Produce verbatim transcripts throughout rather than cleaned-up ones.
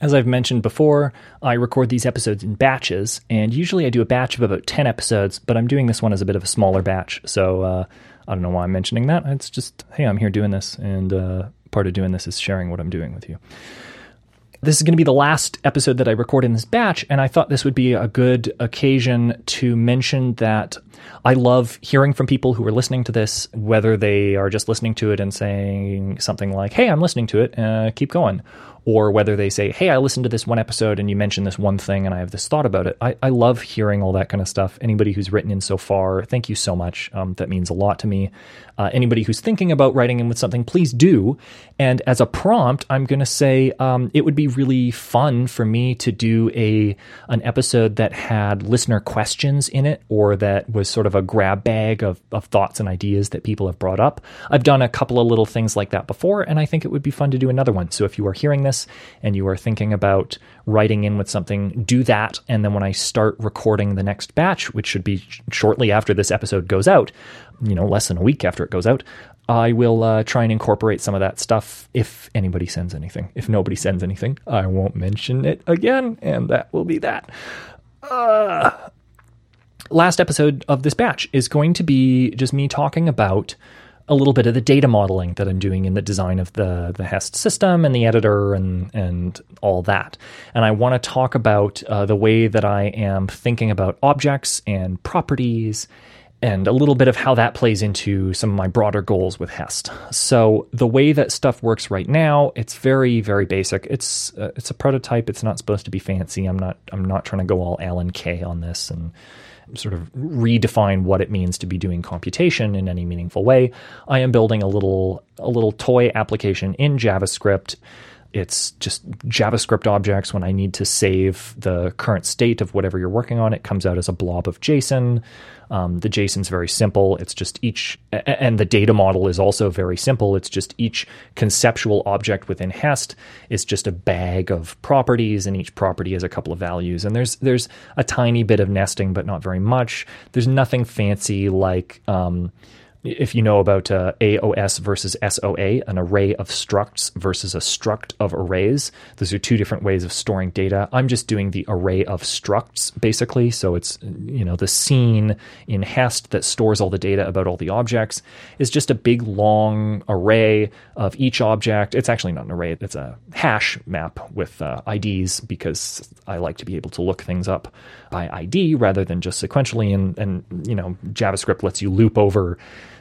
As I've mentioned before, I record these episodes in batches, and usually I do a batch of about ten episodes, but I'm doing this one as a bit of a smaller batch, so uh, I don't know why I'm mentioning that. It's just, hey, I'm here doing this, and uh, part of doing this is sharing what I'm doing with you. This is going to be the last episode that I record in this batch, and I thought this would be a good occasion to mention that I love hearing from people who are listening to this, whether they are just listening to it and saying something like, hey, I'm listening to it, uh, keep going, or whether they say, hey, I listened to this one episode and you mentioned this one thing and I have this thought about it. I, I love hearing all that kind of stuff. Anybody who's written in so far, thank you so much. Um, that means a lot to me. Uh, anybody who's thinking about writing in with something, please do. And as a prompt, I'm going to say um, it would be really fun for me to do a an episode that had listener questions in it, or that was sort of a grab bag of, of thoughts and ideas that people have brought up. I've done a couple of little things like that before, and I think it would be fun to do another one. So if you are hearing this and you are thinking about writing in with something, do that. And then when I start recording the next batch, which should be sh- shortly after this episode goes out, you know, less than a week after it goes out, I will uh, try and incorporate some of that stuff if anybody sends anything. If nobody sends anything, I won't mention it again, and that will be that. Uh, last episode of this batch is going to be just me talking about a little bit of the data modeling that I'm doing in the design of the, the HEST system and the editor and, and all that. And I want to talk about uh, the way that I am thinking about objects and properties, and a little bit of how that plays into some of my broader goals with HEST. So the way that stuff works right now, it's very, very basic. It's uh, it's a prototype. It's not supposed to be fancy. I'm not I'm not trying to go all Alan Kay on this and sort of redefine what it means to be doing computation in any meaningful way. I am building a little a little toy application in JavaScript. It's just JavaScript objects. When I need to save the current state of whatever you're working on, it comes out as a blob of JSON. Um, the JSON's very simple. It's just each, and the data model is also very simple. It's just each conceptual object within HEST is just a bag of properties, and each property has a couple of values. And there's there's a tiny bit of nesting, but not very much. There's nothing fancy like, um, if you know about uh, A O S versus S O A, an array of structs versus a struct of arrays. Those are two different ways of storing data. I'm just doing the array of structs, basically. So it's, you know, the scene in HEST that stores all the data about all the objects is just a big, long array of each object. It's actually not an array. It's a hash map with uh, I Ds, because I like to be able to look things up by I D rather than just sequentially. And, and you know, JavaScript lets you loop over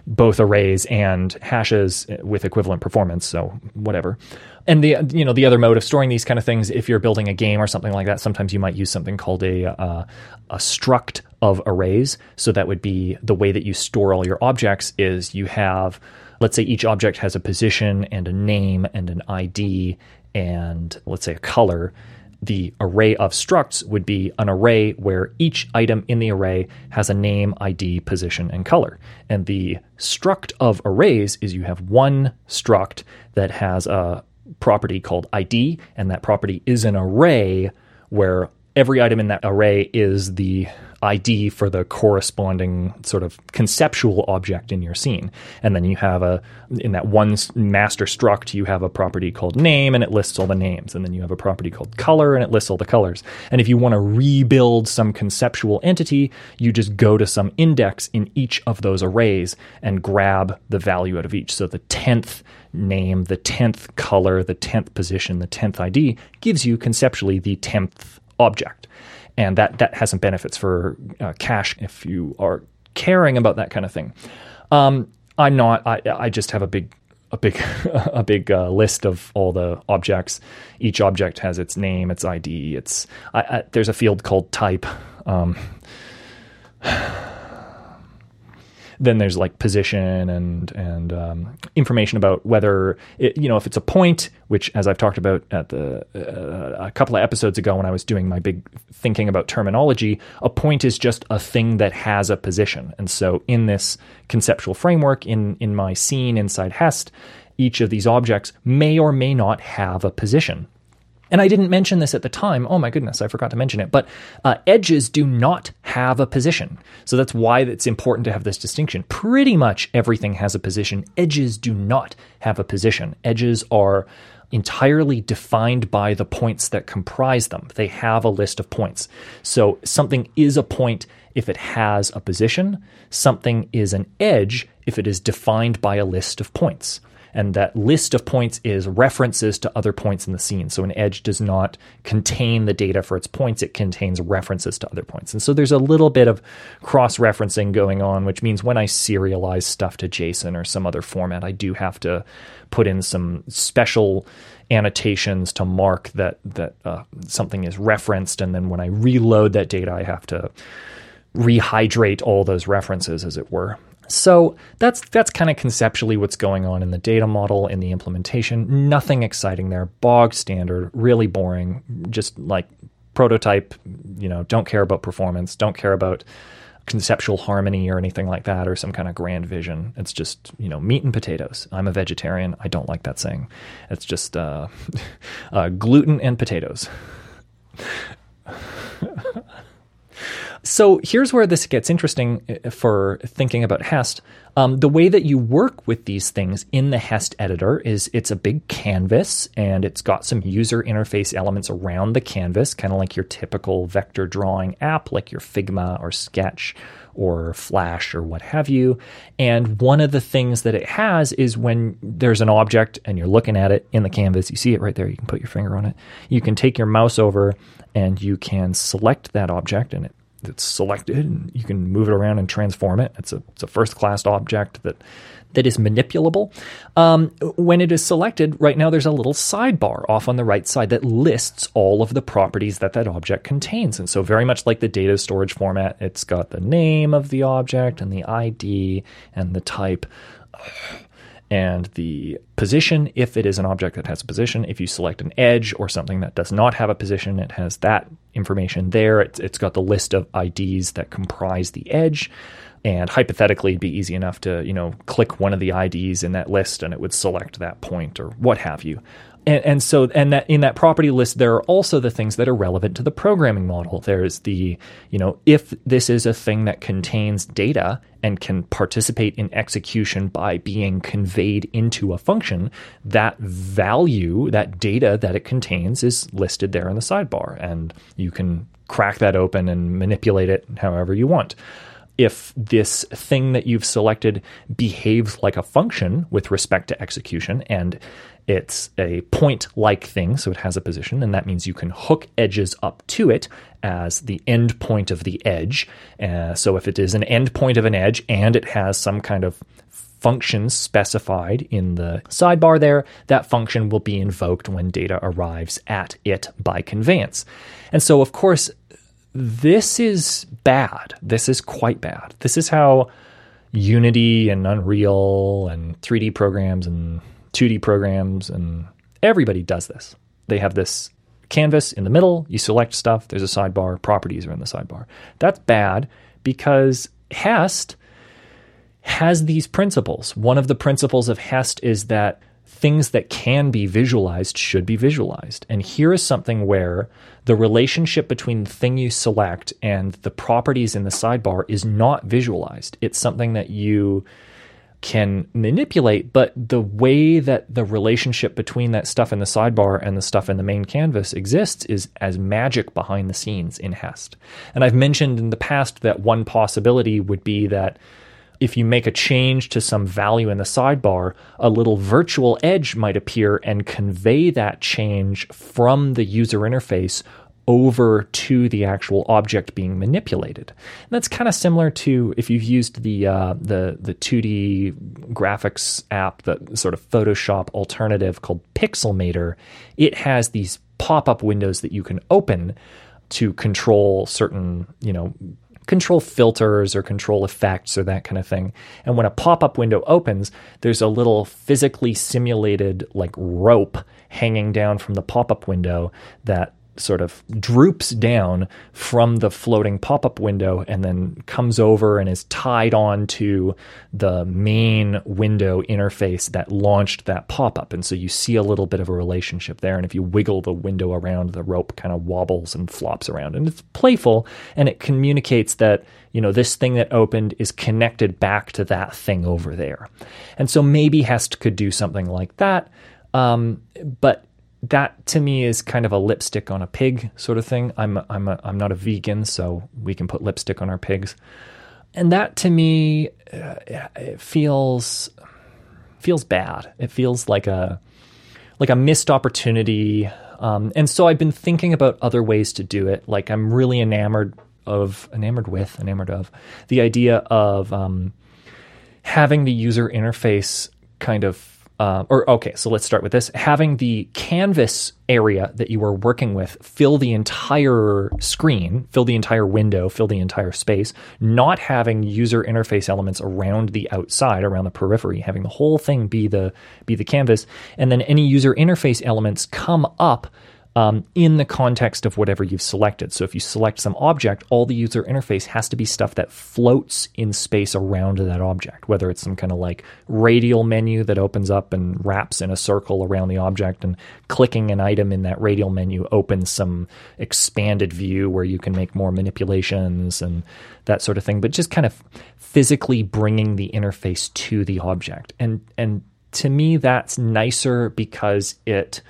both arrays and hashes with equivalent performance, so whatever. And the you know the other mode of storing these kind of things, if you're building a game or something like that, sometimes you might use something called a uh, a struct of arrays. So that would be the way that you store all your objects is you have, let's say each object has a position and a name and an I D and let's say a color. The array of structs would be an array where each item in the array has a name, I D, position, and color. And the struct of arrays is you have one struct that has a property called I D, and that property is an array where every item in that array is the I D for the corresponding sort of conceptual object in your scene. And then you have a, in that one master struct, you have a property called name and it lists all the names. And then you have a property called color and it lists all the colors. And if you want to rebuild some conceptual entity, you just go to some index in each of those arrays and grab the value out of each. So the tenth name, the tenth color, the tenth position, the tenth I D gives you conceptually the tenth object. And that, that has some benefits for uh, cache if you are caring about that kind of thing. Um, I'm not. I, I just have a big a big a big uh, list of all the objects. Each object has its name, its I D. It's I, I, there's a field called type. Um, then there's like position and and um, information about whether it, you know, if it's a point, which as I've talked about at the uh, a couple of episodes ago when I was doing my big thinking about terminology, a point is just a thing that has a position. And so in this conceptual framework, in in my scene inside HEST, each of these objects may or may not have a position. And I didn't mention this at the time. Oh my goodness, I forgot to mention it. But uh, edges do not have a position. So that's why it's important to have this distinction. Pretty much everything has a position. Edges do not have a position. Edges are entirely defined by the points that comprise them. They have a list of points. So something is a point if it has a position. Something is an edge if it is defined by a list of points. And that list of points is references to other points in the scene. So an edge does not contain the data for its points. It contains references to other points. And so there's a little bit of cross-referencing going on, which means when I serialize stuff to JSON or some other format, I do have to put in some special annotations to mark that, that uh, something is referenced. And then when I reload that data, I have to rehydrate all those references, as it were. So that's that's kind of conceptually what's going on in the data model, in the implementation. Nothing exciting there, bog standard, really boring, just like prototype, you know, don't care about performance, don't care about conceptual harmony or anything like that or some kind of grand vision. It's just, you know, meat and potatoes. I'm a vegetarian. I don't like that saying. It's just uh, uh, gluten and potatoes. So here's where this gets interesting for thinking about HEST. Um, the way that you work with these things in the HEST editor is it's a big canvas, and it's got some user interface elements around the canvas, kind of like your typical vector drawing app, like your Figma or Sketch or Flash or what have you. And one of the things that it has is when there's an object and you're looking at it in the canvas, you see it right there, you can put your finger on it. You can take your mouse over and you can select that object, and it it's selected, and you can move it around and transform it. It's a, it's a first-class object that that is manipulable. Um, when it is selected, right now there's a little sidebar off on the right side that lists all of the properties that that object contains. And so very much like the data storage format, it's got the name of the object and the I D and the type and the position, if it is an object that has a position. If you select an edge or something that does not have a position, it has that information there. It's, it's got the list of I Ds that comprise the edge. And hypothetically, it'd be easy enough to, you know, click one of the I Ds in that list and it would select that point or what have you. And, and so, and that in that property list, there are also the things that are relevant to the programming model. There's the, you know, if this is a thing that contains data and can participate in execution by being conveyed into a function, that value, that data that it contains is listed there in the sidebar. And you can crack that open and manipulate it however you want. If this thing that you've selected behaves like a function with respect to execution, and it's a point-like thing, so it has a position, and that means you can hook edges up to it as the end point of the edge. Uh, so if it is an end point of an edge and it has some kind of function specified in the sidebar there, that function will be invoked when data arrives at it by conveyance. And so, of course, this is bad. This is quite bad. This is how Unity and Unreal and three D programs and two D programs and everybody does this. They have this canvas in the middle. You select stuff. There's a sidebar. Properties are in the sidebar. That's bad because HEST has these principles. One of the principles of HEST is that things that can be visualized should be visualized. And here is something where the relationship between the thing you select and the properties in the sidebar is not visualized. It's something that you can manipulate, but the way that the relationship between that stuff in the sidebar and the stuff in the main canvas exists is as magic behind the scenes in HEST. And I've mentioned in the past that one possibility would be that if you make a change to some value in the sidebar, a little virtual edge might appear and convey that change from the user interface over to the actual object being manipulated. And that's kind of similar to if you've used the uh, the the two D graphics app, that sort of Photoshop alternative called Pixelmator. It has these pop-up windows that you can open to control certain, you know, control filters or control effects or that kind of thing. And when a pop-up window opens, there's a little physically simulated like rope hanging down from the pop-up window that sort of droops down from the floating pop-up window and then comes over and is tied on to the main window interface that launched that pop-up. And so you see a little bit of a relationship there. And if you wiggle the window around, the rope kind of wobbles and flops around. And it's playful, and it communicates that, you know, this thing that opened is connected back to that thing over there. And so maybe HEST could do something like that. Um, but that to me is kind of a lipstick on a pig sort of thing. I'm, I'm, a, I'm not a vegan, so we can put lipstick on our pigs. And that to me, uh, it feels, feels bad. It feels like a, like a missed opportunity. Um, and so I've been thinking about other ways to do it. Like I'm really enamored of, enamored with, enamored of the idea of um, having the user interface kind of, Uh, or okay, so let's start with this. Having the canvas area that you are working with fill the entire screen, fill the entire window, fill the entire space, not having user interface elements around the outside, around the periphery, having the whole thing be the be the canvas, and then any user interface elements come up um, in the context of whatever you've selected. So if you select some object, all the user interface has to be stuff that floats in space around that object, whether it's some kind of like radial menu that opens up and wraps in a circle around the object, and clicking an item in that radial menu opens some expanded view where you can make more manipulations and that sort of thing, but just kind of physically bringing the interface to the object. And, and to me, that's nicer because it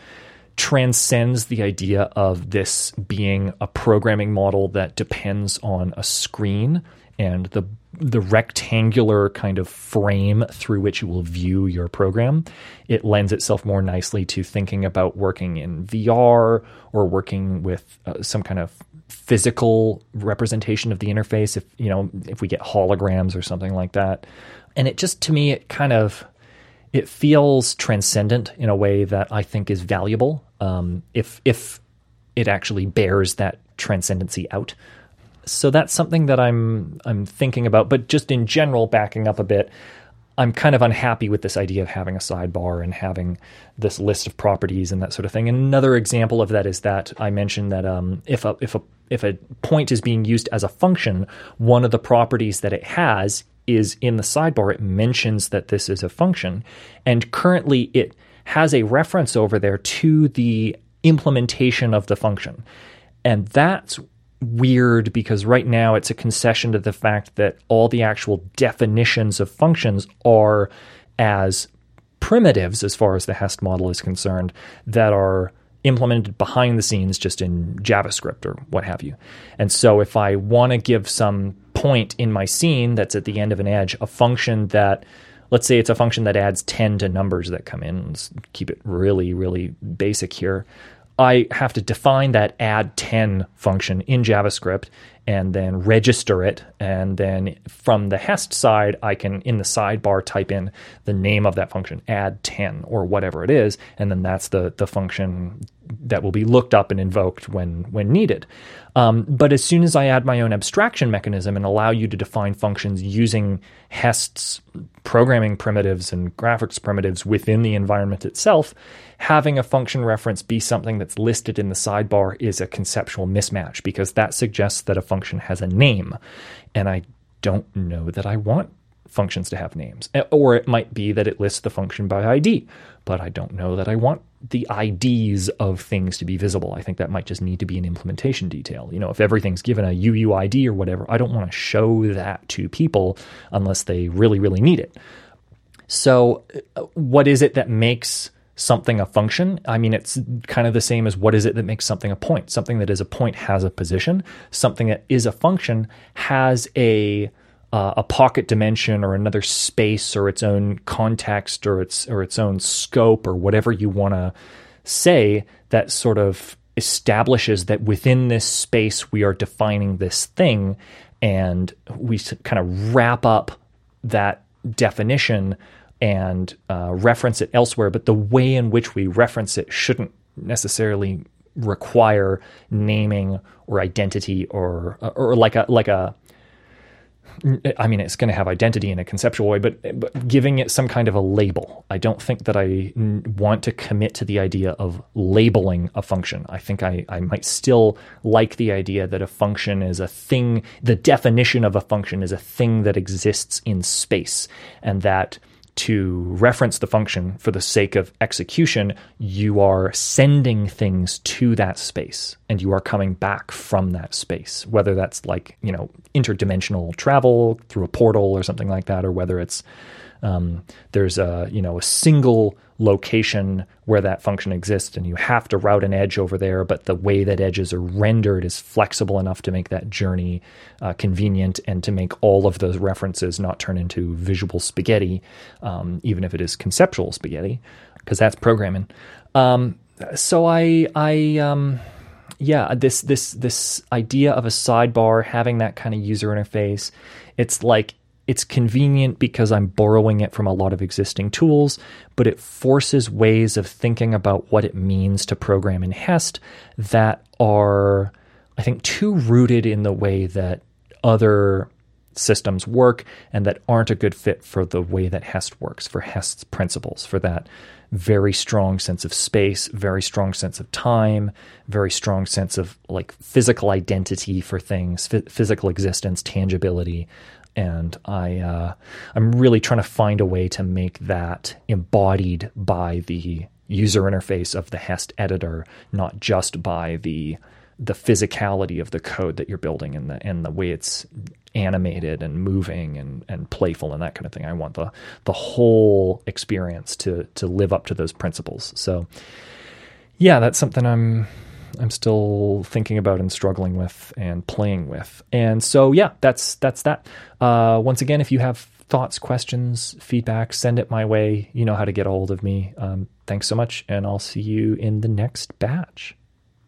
transcends the idea of this being a programming model that depends on a screen and the the rectangular kind of frame through which you will view your program. It lends itself more nicely to thinking about working in V R or working with uh, some kind of physical representation of the interface, if you know if we get holograms or something like that. And it just, to me, it kind of It feels transcendent in a way that I think is valuable, um, if if it actually bears that transcendency out. So that's something that I'm I'm thinking about. But just in general, backing up a bit, I'm kind of unhappy with this idea of having a sidebar and having this list of properties and that sort of thing. And another example of that is that I mentioned that um, if a if a if a point is being used as a function, one of the properties that it has is in the sidebar. It mentions that this is a function, and currently it has a reference over there to the implementation of the function. And that's weird because right now it's a concession to the fact that all the actual definitions of functions are as primitives, as far as the HEST model is concerned, that are implemented behind the scenes just in JavaScript or what have you. And so if I want to give some point in my scene that's at the end of an edge, a function that, let's say it's a function that adds ten to numbers that come in, let's keep it really, really basic here, I have to define that add ten function in JavaScript and then register it. And then from the HEST side, I can, in the sidebar, type in the name of that function, add ten or whatever it is. And then that's the, the function that will be looked up and invoked when, when needed. Um, but as soon as I add my own abstraction mechanism and allow you to define functions using HEST's programming primitives and graphics primitives within the environment itself, having a function reference be something that's listed in the sidebar is a conceptual mismatch, because that suggests that a function has a name. And I don't know that I want functions to have names. Or it might be that it lists the function by I D, but I don't know that I want the I Ds of things to be visible. I think that might just need to be an implementation detail. You know, if everything's given a U U I D or whatever, I don't want to show that to people unless they really, really need it. So what is it that makes something a function? I mean, it's kind of the same as what is it that makes something a point? Something that is a point has a position. Something that is a function has a Uh, a pocket dimension or another space or its own context or its or its own scope or whatever you want to say that sort of establishes that within this space we are defining this thing, and we kind of wrap up that definition and uh, reference it elsewhere. But the way in which we reference it shouldn't necessarily require naming or identity or or like a like a I mean, it's going to have identity in a conceptual way, but, but giving it some kind of a label. I don't think that I n- want to commit to the idea of labeling a function. I think I, I might still like the idea that a function is a thing, the definition of a function is a thing that exists in space, and that to reference the function for the sake of execution, you are sending things to that space and you are coming back from that space, whether that's like, you know, interdimensional travel through a portal or something like that, or whether it's um, there's a, you know, a single location where that function exists, and you have to route an edge over there, but the way that edges are rendered is flexible enough to make that journey uh, convenient and to make all of those references not turn into visual spaghetti, um, even if it is conceptual spaghetti, because that's programming. Um, so I, I, um, yeah, this, this, this idea of a sidebar, having that kind of user interface, it's like, it's convenient because I'm borrowing it from a lot of existing tools, but it forces ways of thinking about what it means to program in HEST that are, I think, too rooted in the way that other systems work and that aren't a good fit for the way that HEST works, for HEST's principles, for that very strong sense of space, very strong sense of time, very strong sense of like physical identity for things, f- physical existence, tangibility. And I, uh, I'm really trying to find a way to make that embodied by the user interface of the HEST editor, not just by the the physicality of the code that you're building and the and the way it's animated and moving and, and playful and that kind of thing. I want the the whole experience to to live up to those principles. So, yeah, that's something I'm. I'm still thinking about and struggling with and playing with. And so, yeah, that's, that's that. Uh, once again, if you have thoughts, questions, feedback, send it my way. You know how to get a hold of me. Um, thanks so much. And I'll see you in the next batch.